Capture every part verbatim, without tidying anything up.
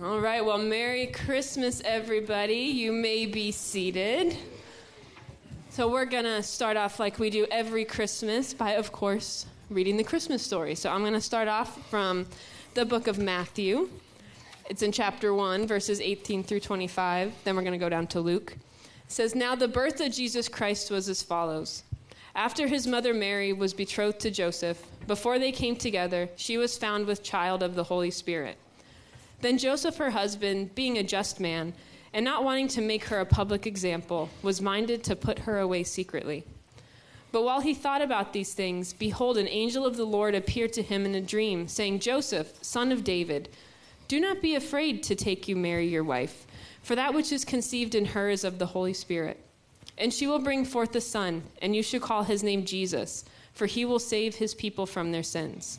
All right, well, Merry Christmas, everybody. You may be seated. So we're going to start off like we do every Christmas by, of course, reading the Christmas story. So I'm going to start off from the book of Matthew. It's in chapter one, verses eighteen through twenty-five. Then we're going to go down to Luke. It says, "Now the birth of Jesus Christ was as follows. After his mother Mary was betrothed to Joseph, before they came together, she was found with child of the Holy Spirit. Then Joseph, her husband, being a just man, and not wanting to make her a public example, was minded to put her away secretly. But while he thought about these things, behold, an angel of the Lord appeared to him in a dream, saying, 'Joseph, son of David, do not be afraid to take you Mary, your wife, for that which is conceived in her is of the Holy Spirit. And she will bring forth a son, and you shall call his name Jesus, for he will save his people from their sins.'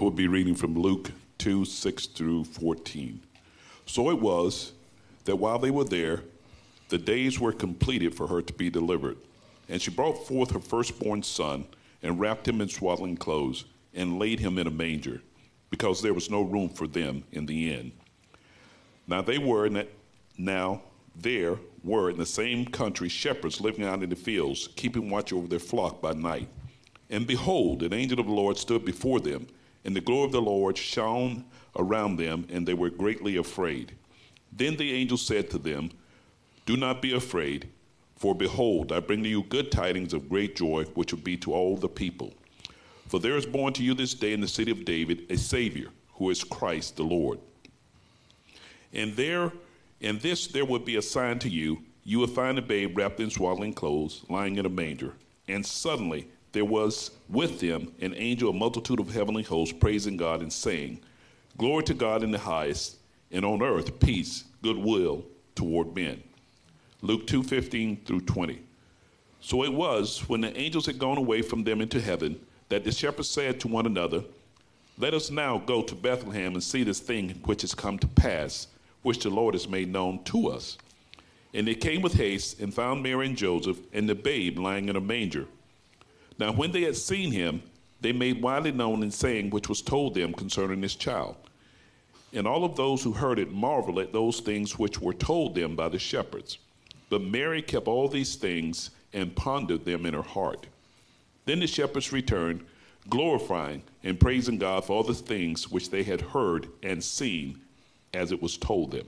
I will be reading from Luke two, six through fourteen. "So it was that while they were there, the days were completed for her to be delivered. And she brought forth her firstborn son and wrapped him in swaddling clothes and laid him in a manger, because there was no room for them in the inn. Now they were in the, now there were in the same country shepherds living out in the fields, keeping watch over their flock by night. And behold, an angel of the Lord stood before them, and the glory of the Lord shone around them, and they were greatly afraid. Then the angel said to them, 'Do not be afraid, for behold, I bring to you good tidings of great joy, which will be to all the people. For there is born to you this day in the city of David a Savior, who is Christ the Lord. And there, and this there will be a sign to you: you will find a babe wrapped in swaddling clothes, lying in a manger.' And suddenly there was with them an angel, a multitude of heavenly hosts, praising God and saying, 'Glory to God in the highest, and on earth peace, goodwill toward men.'" Luke two, fifteen through twenty. "So it was, when the angels had gone away from them into heaven, that the shepherds said to one another, 'Let us now go to Bethlehem and see this thing which has come to pass, which the Lord has made known to us.' And they came with haste and found Mary and Joseph and the babe lying in a manger. Now when they had seen him, they made widely known in saying which was told them concerning this child. And all of those who heard it marveled at those things which were told them by the shepherds. But Mary kept all these things and pondered them in her heart. Then the shepherds returned, glorifying and praising God for all the things which they had heard and seen, as it was told them."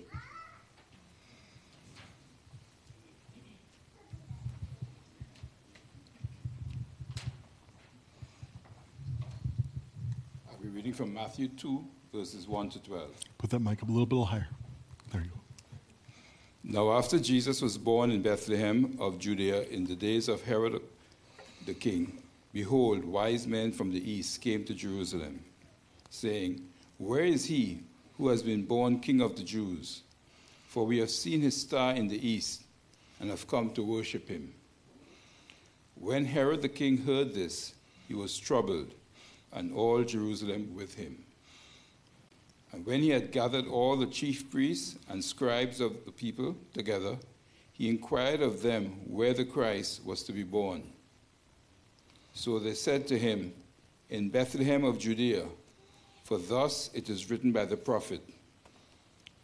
Reading from Matthew two, verses one to twelve. Put that mic up a little bit higher. There you go. "Now after Jesus was born in Bethlehem of Judea in the days of Herod the king, behold, wise men from the east came to Jerusalem, saying, 'Where is he who has been born King of the Jews? For we have seen his star in the east and have come to worship him.' When Herod the king heard this, he was troubled, and all Jerusalem with him. And when he had gathered all the chief priests and scribes of the people together, he inquired of them where the Christ was to be born. So they said to him, 'In Bethlehem of Judea, for thus it is written by the prophet,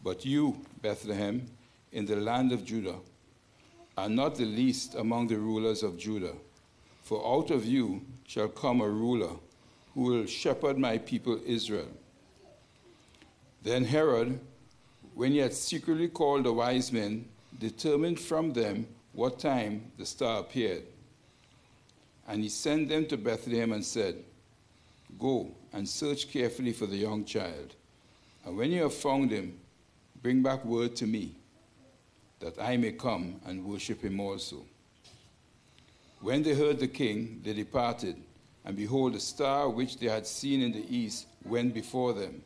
"But you, Bethlehem, in the land of Judah, are not the least among the rulers of Judah, for out of you shall come a ruler who will shepherd my people Israel."' Then Herod when he had secretly called the wise men, determined from them what time the star appeared. And he sent them to Bethlehem and said, Go and search carefully for the young child. And when you have found him, bring back word to me, that I may come and worship him also. When they heard the king, they departed, and behold, a star which they had seen in the east went before them,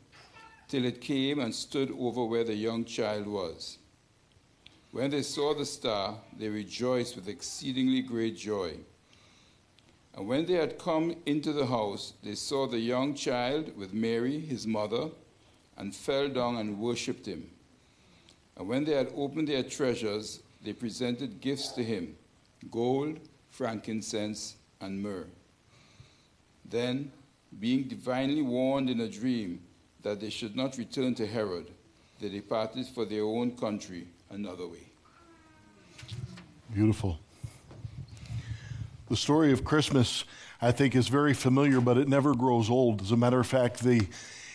till it came and stood over where the young child was. When they saw the star, they rejoiced with exceedingly great joy. And when they had come into the house, they saw the young child with Mary, his mother, and fell down and worshipped him. And when they had opened their treasures, they presented gifts to him, gold, frankincense, and myrrh. Then, being divinely warned in a dream that they should not return to Herod, they departed for their own country another way. Beautiful. The story of Christmas, I think, is very familiar, but it never grows old. As a matter of fact, the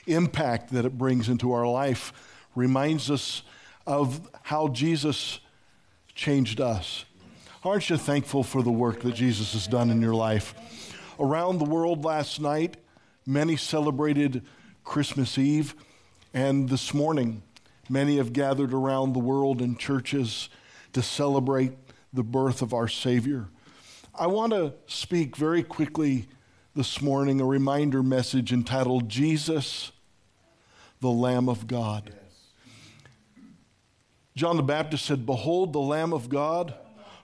impact that it brings into our life reminds us of how Jesus changed us. Aren't you thankful for the work that Jesus has done in your life? Around the world last night, many celebrated Christmas Eve, and this morning, many have gathered around the world in churches to celebrate the birth of our Savior. I want to speak very quickly this morning, a reminder message entitled, Jesus, the Lamb of God. Yes. John the Baptist said, Behold the Lamb of God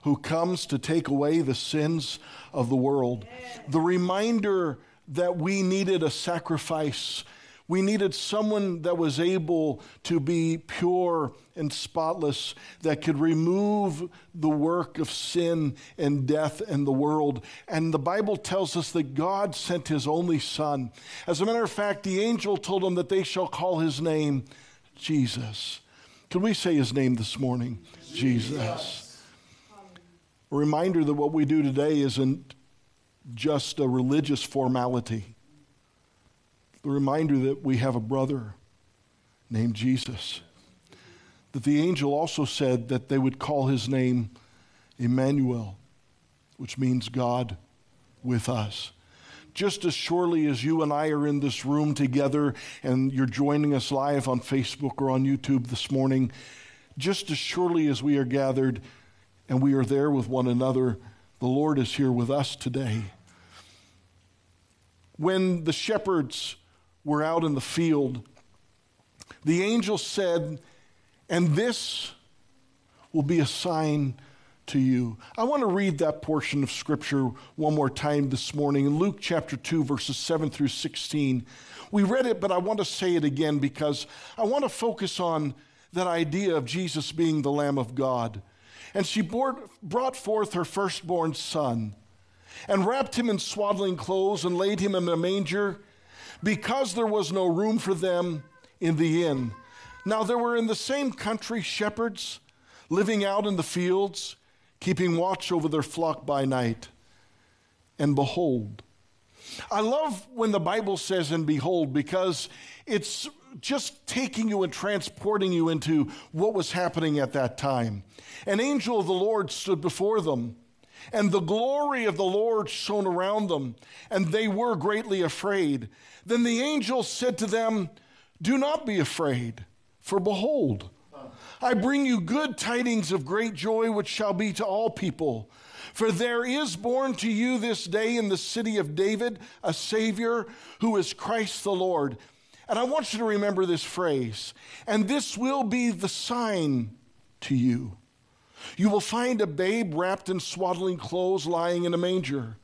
who comes to take away the sins of the world. Yes. The reminder that we needed a sacrifice. We needed someone that was able to be pure and spotless, that could remove the work of sin and death in the world. And the Bible tells us that God sent his only son. As a matter of fact, the angel told him that they shall call his name Jesus. Can we say his name this morning? Jesus. Jesus. A reminder that what we do today isn't just a religious formality. The reminder that we have a brother named Jesus. That the angel also said that they would call his name Emmanuel, which means God with us. Just as surely as you and I are in this room together and you're joining us live on Facebook or on YouTube this morning, just as surely as we are gathered and we are there with one another, the Lord is here with us today. When the shepherds were out in the field, the angel said, and this will be a sign to you. I want to read that portion of Scripture one more time this morning. In Luke chapter two, verses seven through sixteen, we read it, but I want to say it again because I want to focus on that idea of Jesus being the Lamb of God. And she brought forth her firstborn son and wrapped him in swaddling clothes and laid him in a manger, because there was no room for them in the inn. Now there were in the same country shepherds living out in the fields, keeping watch over their flock by night. And behold, I love when the Bible says, and behold, because it's just taking you and transporting you into what was happening at that time. An angel of the Lord stood before them, and the glory of the Lord shone around them, and they were greatly afraid. Then the angel said to them, Do not be afraid, for behold, I bring you good tidings of great joy, which shall be to all people. For there is born to you this day in the city of David a Savior, who is Christ the Lord. And I want you to remember this phrase, and this will be the sign to you. You will find a babe wrapped in swaddling clothes lying in a manger.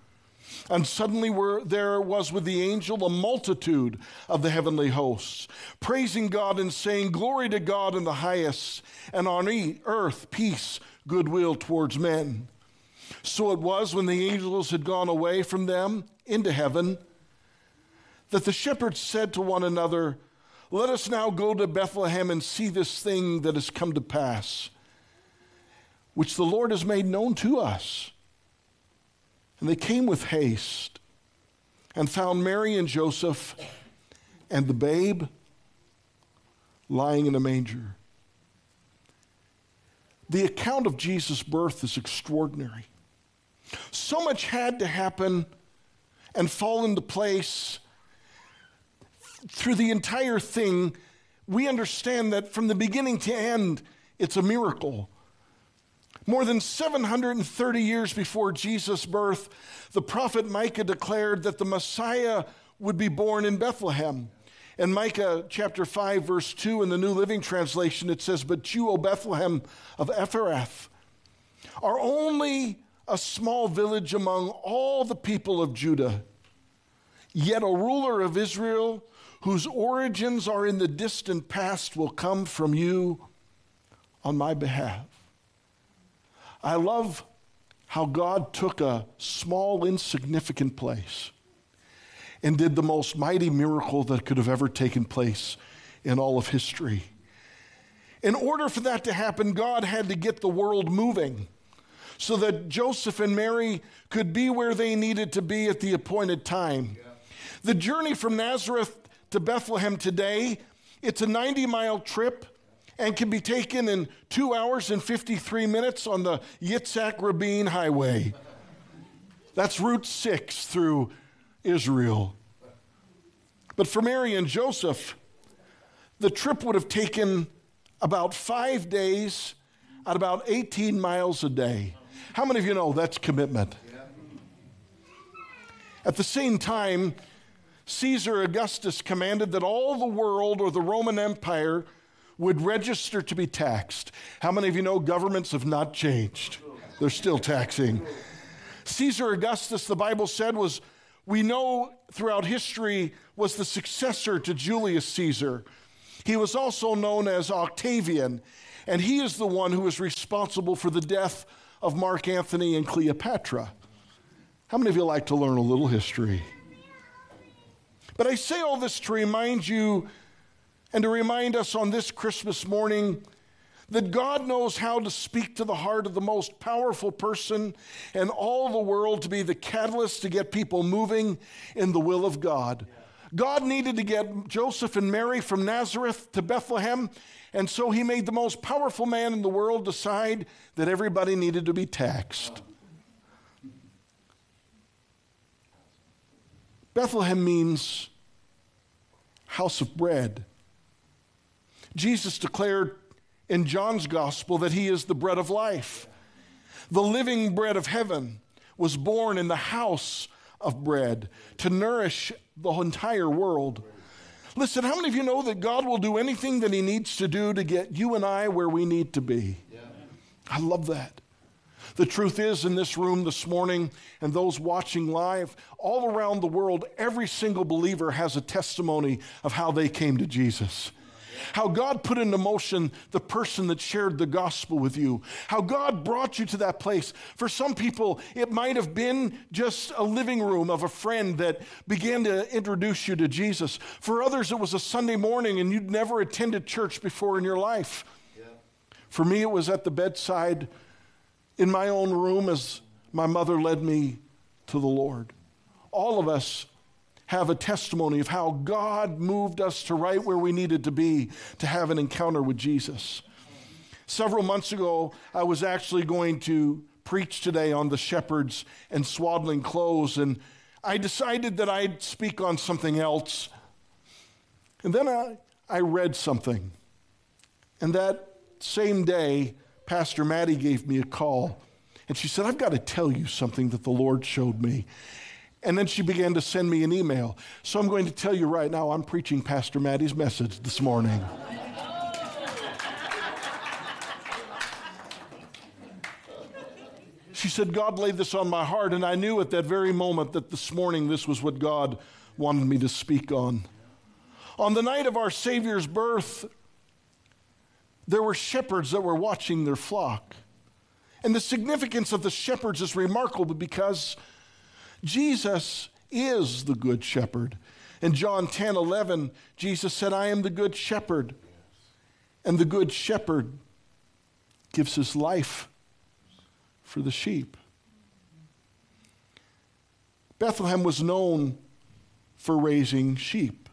And suddenly were, there was with the angel a multitude of the heavenly hosts, praising God and saying, Glory to God in the highest, and on earth peace, goodwill towards men. So it was when the angels had gone away from them into heaven that the shepherds said to one another, Let us now go to Bethlehem and see this thing that has come to pass, which the Lord has made known to us. And they came with haste and found Mary and Joseph and the babe lying in a manger. The account of Jesus' birth is extraordinary. So much had to happen and fall into place through the entire thing. We understand that from the beginning to end, it's a miracle. More than seven hundred thirty years before Jesus' birth, the prophet Micah declared that the Messiah would be born in Bethlehem. In Micah chapter five, verse two, in the New Living Translation, it says, "But you, O Bethlehem of Ephrathah, are only a small village among all the people of Judah. Yet a ruler of Israel, whose origins are in the distant past, will come from you on my behalf." I love how God took a small, insignificant place and did the most mighty miracle that could have ever taken place in all of history. In order for that to happen, God had to get the world moving so that Joseph and Mary could be where they needed to be at the appointed time. The journey from Nazareth to Bethlehem today, it's a ninety-mile trip and can be taken in two hours and fifty-three minutes on the Yitzhak Rabin Highway. That's Route six through Israel. But for Mary and Joseph, the trip would have taken about five days at about eighteen miles a day. How many of you know that's commitment? At the same time, Caesar Augustus commanded that all the world, or the Roman Empire, would register to be taxed. How many of you know governments have not changed? They're still taxing. Caesar Augustus, the Bible said, was, we know throughout history, was the successor to Julius Caesar. He was also known as Octavian, and he is the one who is responsible for the death of Mark Anthony and Cleopatra. How many of you like to learn a little history? But I say all this to remind you and to remind us on this Christmas morning that God knows how to speak to the heart of the most powerful person and all the world to be the catalyst to get people moving in the will of God. God needed to get Joseph and Mary from Nazareth to Bethlehem, and so he made the most powerful man in the world decide that everybody needed to be taxed. Bethlehem means house of bread. Jesus declared in John's gospel that he is the bread of life. The living bread of heaven was born in the house of bread to nourish the entire world. Listen, how many of you know that God will do anything that he needs to do to get you and I where we need to be? Yeah. I love that. The truth is, in this room this morning and those watching live, all around the world, every single believer has a testimony of how they came to Jesus. How God put into motion the person that shared the gospel with you. How God brought you to that place. For some people, it might have been just a living room of a friend that began to introduce you to Jesus. For others, it was a Sunday morning and you'd never attended church before in your life. Yeah. For me, it was at the bedside in my own room as my mother led me to the Lord. All of us have a testimony of how God moved us to right where we needed to be to have an encounter with Jesus. Several months ago, I was actually going to preach today on the shepherds and swaddling clothes, and I decided that I'd speak on something else. And then I, I read something. And that same day, Pastor Maddie gave me a call, and she said, "I've got to tell you something that the Lord showed me." And then she began to send me an email. So I'm going to tell you right now, I'm preaching Pastor Maddie's message this morning. She said, "God laid this on my heart," and I knew at that very moment that this morning this was what God wanted me to speak on. On the night of our Savior's birth, there were shepherds that were watching their flock. And the significance of the shepherds is remarkable because Jesus is the good shepherd. In John ten eleven, Jesus said, "I am the good shepherd." And the good shepherd gives his life for the sheep. Bethlehem was known for raising sheep.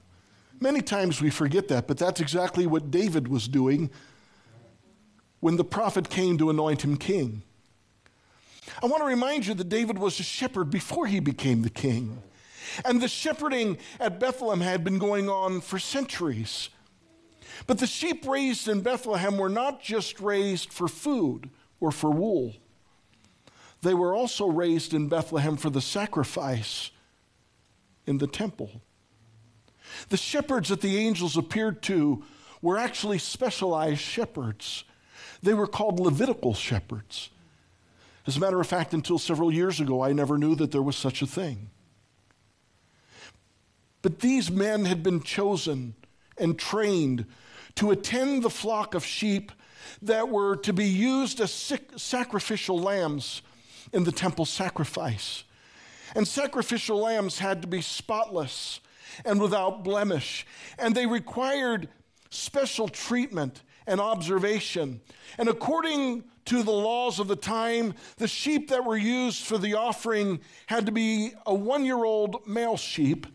Many times we forget that, but that's exactly what David was doing when the prophet came to anoint him king. I want to remind you that David was a shepherd before he became the king. And the shepherding at Bethlehem had been going on for centuries. But the sheep raised in Bethlehem were not just raised for food or for wool. They were also raised in Bethlehem for the sacrifice in the temple. The shepherds that the angels appeared to were actually specialized shepherds. They were called Levitical shepherds. As a matter of fact, until several years ago, I never knew that there was such a thing. But these men had been chosen and trained to attend the flock of sheep that were to be used as sacrificial lambs in the temple sacrifice. And sacrificial lambs had to be spotless and without blemish, and they required special treatment and observation. And according to the laws of the time, the sheep that were used for the offering had to be a one-year-old male sheep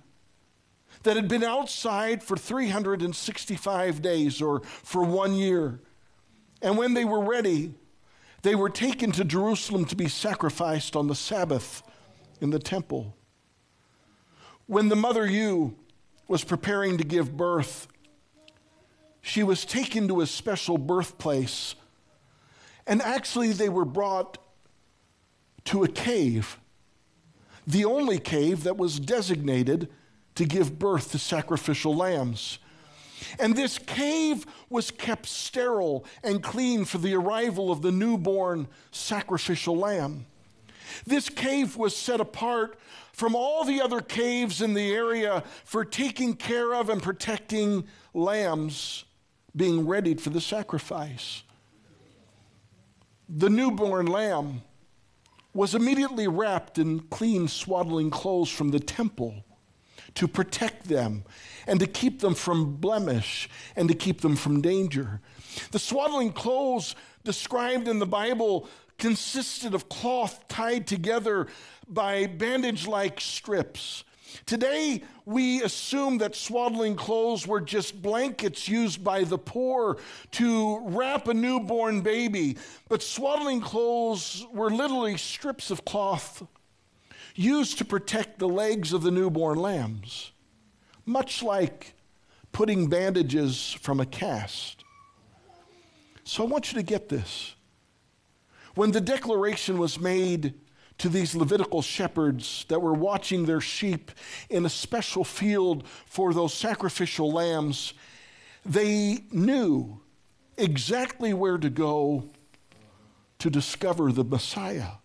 that had been outside for three hundred sixty-five days, or for one year. And when they were ready, they were taken to Jerusalem to be sacrificed on the Sabbath in the temple. When the mother ewe was preparing to give birth, she was taken to a special birthplace, and actually they were brought to a cave, the only cave that was designated to give birth to sacrificial lambs. And this cave was kept sterile and clean for the arrival of the newborn sacrificial lamb. This cave was set apart from all the other caves in the area for taking care of and protecting lambs being readied for the sacrifice. The newborn lamb was immediately wrapped in clean swaddling clothes from the temple to protect them and to keep them from blemish and to keep them from danger. The swaddling clothes described in the Bible consisted of cloth tied together by bandage-like strips. Today, we assume that swaddling clothes were just blankets used by the poor to wrap a newborn baby, but swaddling clothes were literally strips of cloth used to protect the legs of the newborn lambs, much like putting bandages from a cast. So I want you to get this. When the declaration was made to these Levitical shepherds that were watching their sheep in a special field for those sacrificial lambs, they knew exactly where to go to discover the Messiah.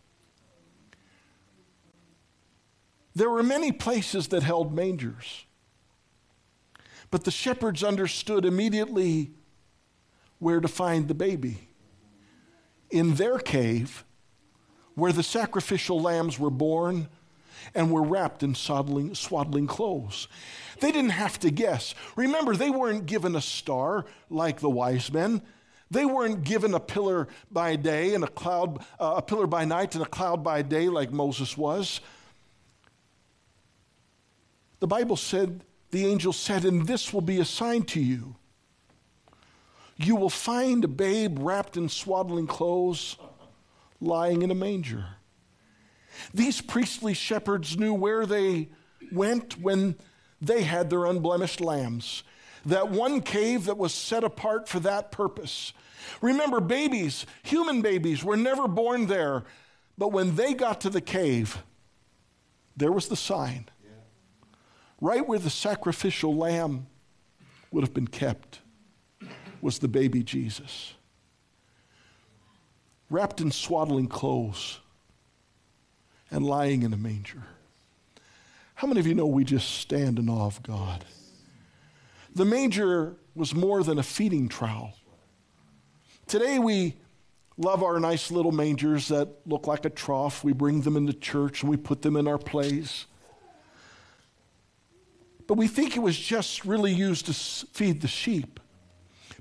There were many places that held mangers, but the shepherds understood immediately where to find the baby. In their cave, where the sacrificial lambs were born and were wrapped in swaddling, swaddling clothes. They didn't have to guess. Remember, they weren't given a star like the wise men. They weren't given a pillar by day and a cloud, uh, a pillar by night and a cloud by day like Moses was. The Bible said, the angel said, and this will be a sign to you. You will find a babe wrapped in swaddling clothes, lying in a manger. These priestly shepherds knew where they went when they had their unblemished lambs, that one cave that was set apart for that purpose. Remember, babies, human babies, were never born there, but when they got to the cave, there was the sign. Right where the sacrificial lamb would have been kept was the baby Jesus, wrapped in swaddling clothes and lying in a manger. How many of you know we just stand in awe of God? The manger was more than a feeding trough. Today we love our nice little mangers that look like a trough. We bring them into church and we put them in our plays. But we think it was just really used to feed the sheep.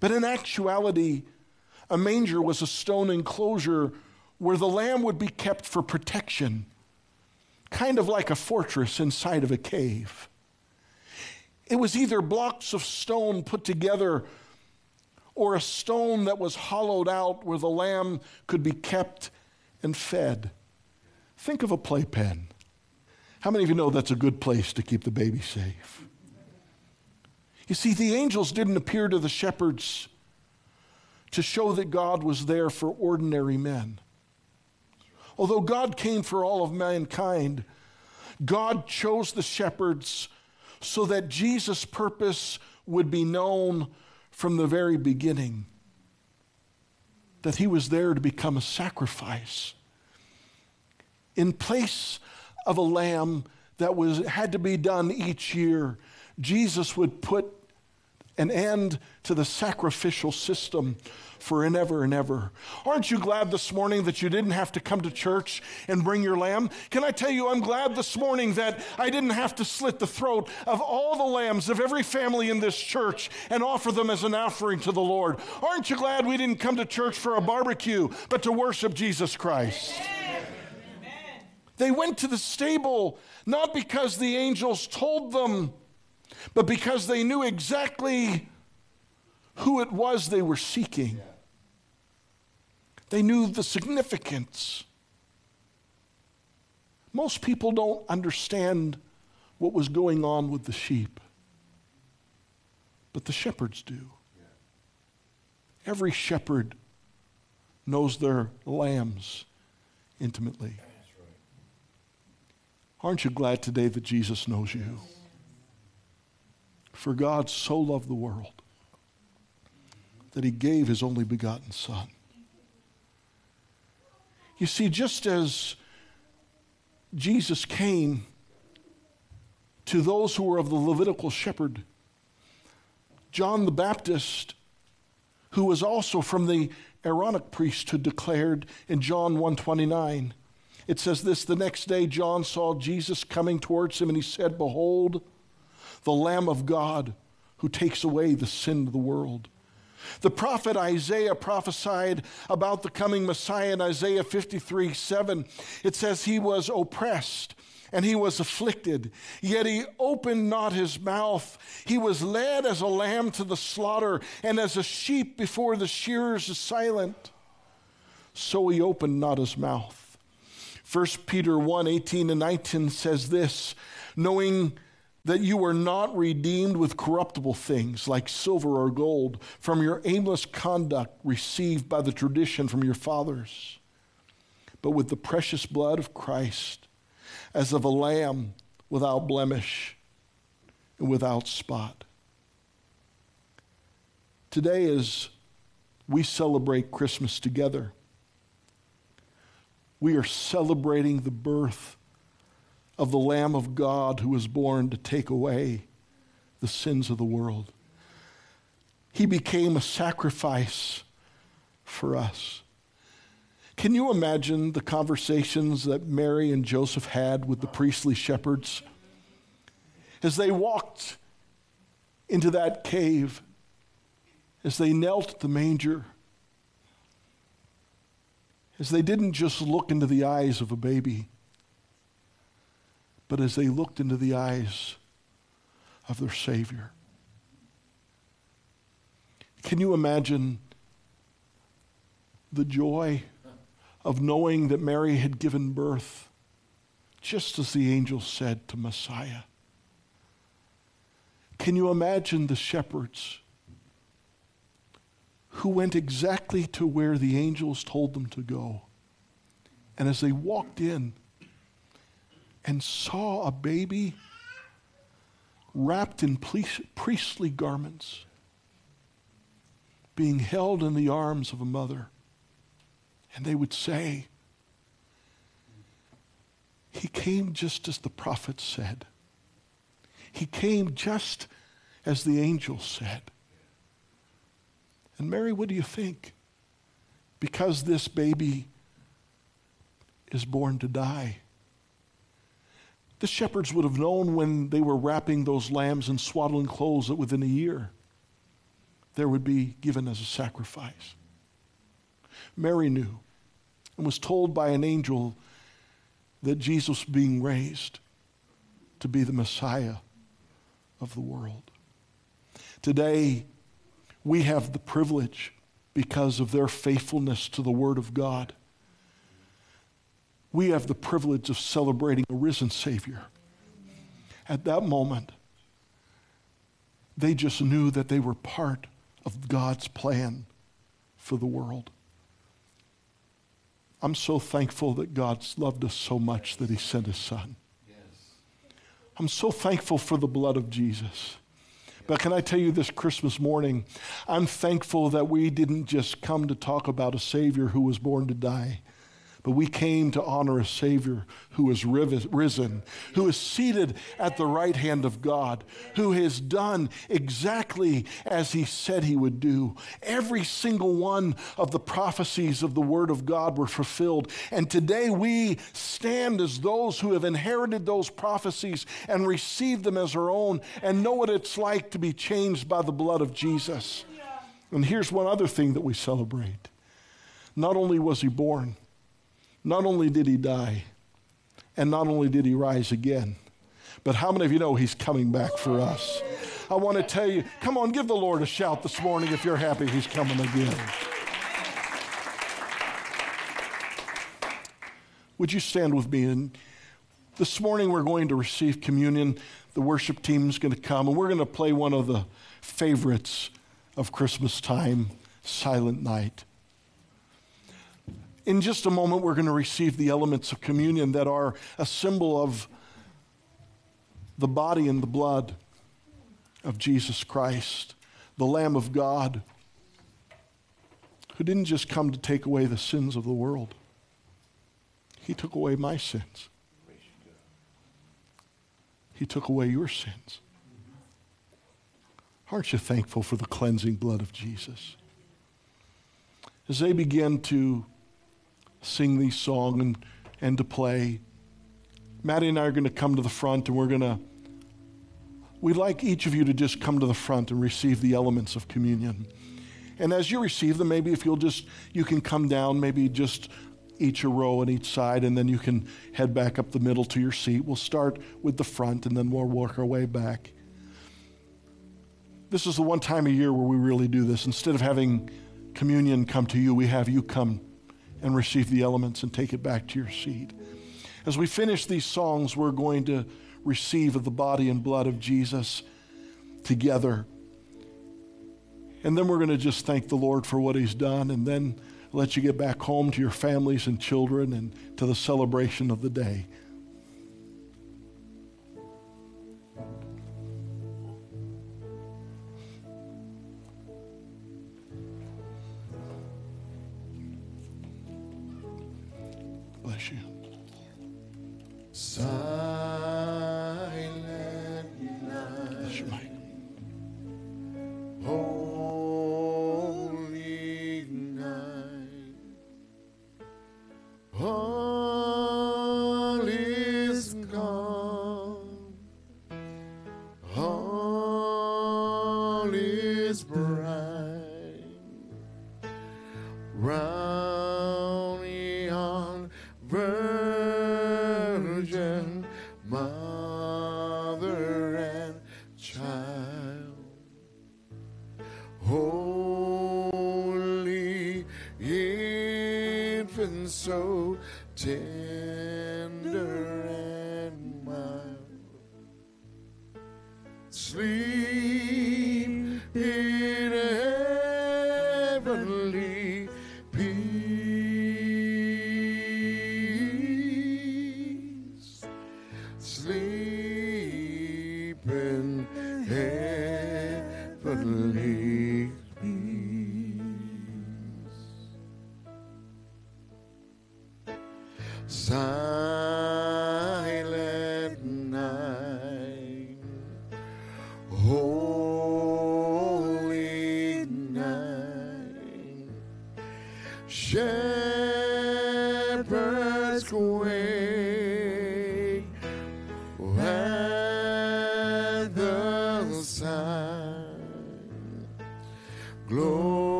But in actuality, a manger was a stone enclosure where the lamb would be kept for protection, kind of like a fortress inside of a cave. It was either blocks of stone put together or a stone that was hollowed out where the lamb could be kept and fed. Think of a playpen. How many of you know that's a good place to keep the baby safe? You see, the angels didn't appear to the shepherds to show that God was there for ordinary men. Although God came for all of mankind, God chose the shepherds so that Jesus' purpose would be known from the very beginning, that he was there to become a sacrifice in place of a lamb that was had to be done each year. Jesus would put an end to the sacrificial system forever and ever. Aren't you glad this morning that you didn't have to come to church and bring your lamb? Can I tell you, I'm glad this morning that I didn't have to slit the throat of all the lambs of every family in this church and offer them as an offering to the Lord. Aren't you glad we didn't come to church for a barbecue, but to worship Jesus Christ? Amen. They went to the stable, not because the angels told them, but because they knew exactly who it was they were seeking. They knew the significance. Most people don't understand what was going on with the sheep, but the shepherds do. Every shepherd knows their lambs intimately. Aren't you glad today that Jesus knows you? For God so loved the world that he gave his only begotten Son. You see, just as Jesus came to those who were of the Levitical shepherd, John the Baptist, who was also from the Aaronic priesthood, declared in John one twenty-nine, it says this: the next day John saw Jesus coming towards him, and he said, "Behold, the Lamb of God who takes away the sin of the world." The prophet Isaiah prophesied about the coming Messiah in Isaiah fifty-three seven. It says, "He was oppressed and he was afflicted, yet he opened not his mouth. He was led as a lamb to the slaughter, and as a sheep before the shearers is silent, so he opened not his mouth." First Peter one eighteen and nineteen says this: "Knowing that you were not redeemed with corruptible things like silver or gold from your aimless conduct received by the tradition from your fathers, but with the precious blood of Christ, as of a lamb without blemish and without spot." Today, as we celebrate Christmas together, we are celebrating the birth of the Lamb of God who was born to take away the sins of the world. He became a sacrifice for us. Can you imagine the conversations that Mary and Joseph had with the priestly shepherds as they walked into that cave, as they knelt at the manger, as they didn't just look into the eyes of a baby, but as they looked into the eyes of their Savior? Can you imagine the joy of knowing that Mary had given birth, just as the angel said, to Messiah? Can you imagine the shepherds who went exactly to where the angels told them to go? And as they walked in and saw a baby wrapped in priestly garments, being held in the arms of a mother, and they would say, "He came just as the prophet said. He came just as the angel said." And Mary, what do you think? Because this baby is born to die, the shepherds would have known when they were wrapping those lambs in swaddling clothes that within a year there would be given as a sacrifice. Mary knew and was told by an angel that Jesus was being raised to be the Messiah of the world. Today, we have the privilege because of their faithfulness to the Word of God. We have the privilege of celebrating a risen Savior. At that moment, they just knew that they were part of God's plan for the world. I'm so thankful that God's loved us so much that He sent His Son. Yes. I'm so thankful for the blood of Jesus. Yes. But can I tell you this Christmas morning, I'm thankful that we didn't just come to talk about a Savior who was born to die, but we came to honor a Savior who is risen, who is seated at the right hand of God, who has done exactly as He said He would do. Every single one of the prophecies of the Word of God were fulfilled. And today we stand as those who have inherited those prophecies and received them as our own and know what it's like to be changed by the blood of Jesus. And here's one other thing that we celebrate. Not only was He born, not only did He die, and not only did He rise again, but how many of you know He's coming back for us? I want to tell you, come on, give the Lord a shout this morning if you're happy He's coming again. Would you stand with me? And this morning we're going to receive communion. The worship team's going to come, and we're going to play one of the favorites of Christmas time, Silent Night. In just a moment, we're going to receive the elements of communion that are a symbol of the body and the blood of Jesus Christ, the Lamb of God, who didn't just come to take away the sins of the world. He took away my sins. He took away your sins. Aren't you thankful for the cleansing blood of Jesus? As they begin to sing these songs and, and to play, Maddie and I are going to come to the front, and we're going to, we'd like each of you to just come to the front and receive the elements of communion. And as you receive them, maybe if you'll just, you can come down, maybe just each a row on each side, and then you can head back up the middle to your seat. We'll start with the front, and then we'll work our way back. This is the one time a year where we really do this. Instead of having communion come to you, we have you come and receive the elements and take it back to your seat. As we finish these songs, we're going to receive of the body and blood of Jesus together. And then we're going to just thank the Lord for what He's done, and then let you get back home to your families and children and to the celebration of the day.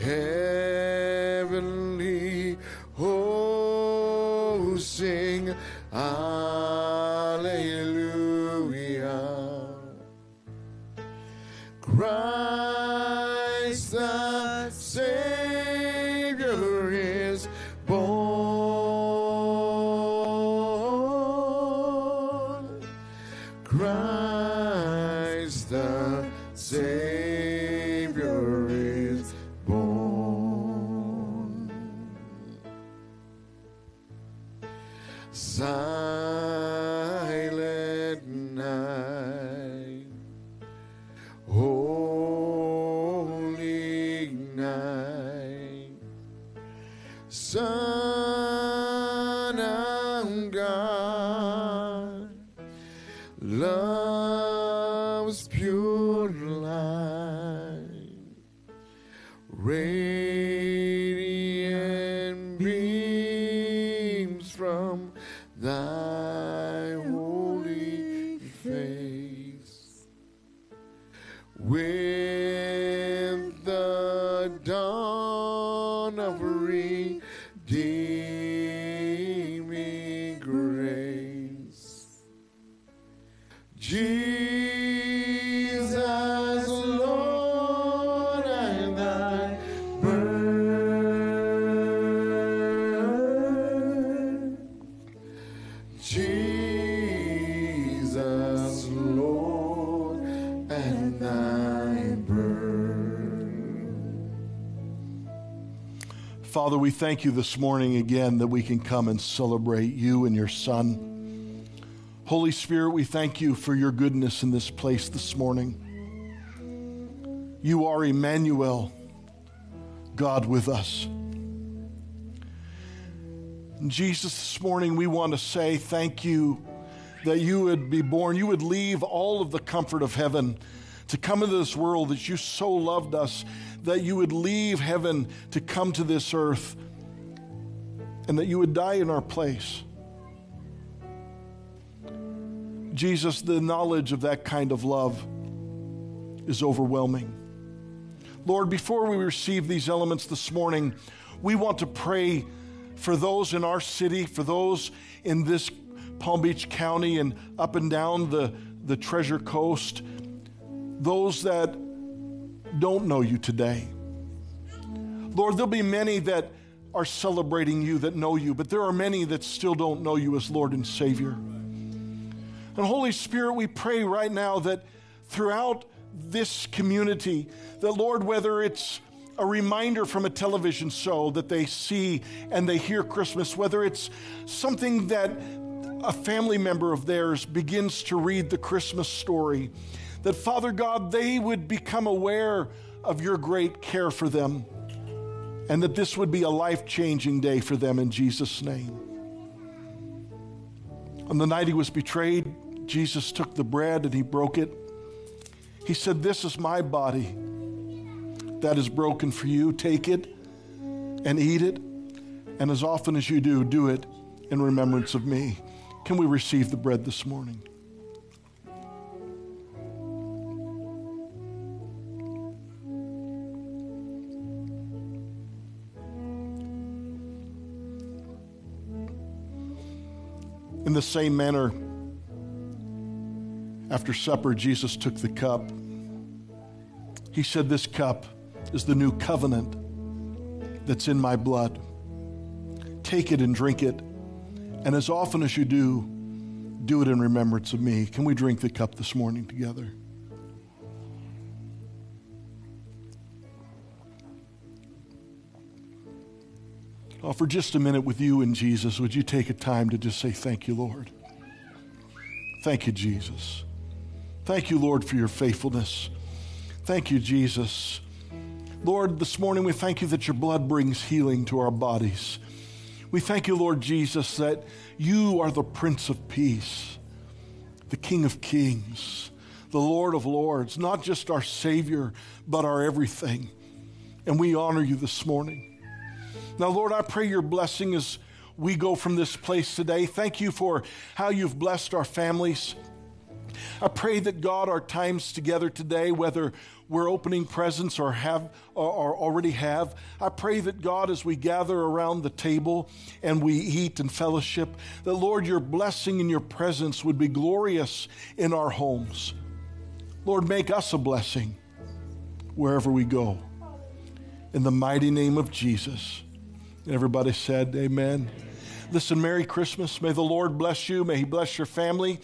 Heavenly Christ the Savior is born. Silent night, holy night, Son of God, love's pure light, radiant beams from thy holy face. With the dawn of redeeming grace, Jesus, Lord, and thy birth. Jesus, Lord, and thy birth. Father, we thank you this morning again that we can come and celebrate you and your Son. Holy Spirit, we thank you for your goodness in this place this morning. You are Emmanuel, God with us. Jesus, this morning we want to say thank you that you would be born. You would leave all of the comfort of heaven to come into this world, that you so loved us, that you would leave heaven to come to this earth, and that you would die in our place. Jesus, the knowledge of that kind of love is overwhelming. Lord, before we receive these elements this morning, we want to pray for those in our city, for those in this Palm Beach County and up and down the, the Treasure Coast, those that don't know you today. Lord, there'll be many that are celebrating you, that know you, but there are many that still don't know you as Lord and Savior. And Holy Spirit, we pray right now that throughout this community, that Lord, whether it's a reminder from a television show that they see and they hear Christmas, whether it's something that a family member of theirs begins to read the Christmas story, that Father God, they would become aware of your great care for them, and that this would be a life-changing day for them in Jesus' name. On the night he was betrayed, Jesus took the bread and he broke it. He said, "This is my body that is broken for you. Take it and eat it. And as often as you do, do it in remembrance of me." Can we receive the bread this morning? In the same manner, after supper, Jesus took the cup. He said, "This cup is the new covenant that's in my blood. Take it and drink it. And as often as you do, do it in remembrance of me." Can we drink the cup this morning together? Oh, for just a minute with you and Jesus, would you take a time to just say, "Thank you, Lord. Thank you, Jesus. Thank you, Lord, for your faithfulness. Thank you, Jesus. Lord, this morning we thank you that your blood brings healing to our bodies. We thank you, Lord Jesus, that you are the Prince of Peace, the King of Kings, the Lord of Lords, not just our Savior, but our everything. And we honor you this morning. Now, Lord, I pray your blessing is we go from this place today. Thank you for how you've blessed our families. I pray that, God, our times together today, whether we're opening presents or have or, or already have, I pray that, God, as we gather around the table and we eat and fellowship, that, Lord, your blessing and your presence would be glorious in our homes. Lord, make us a blessing wherever we go. In the mighty name of Jesus." And everybody said, "Amen." Listen, Merry Christmas. May the Lord bless you. May he bless your family.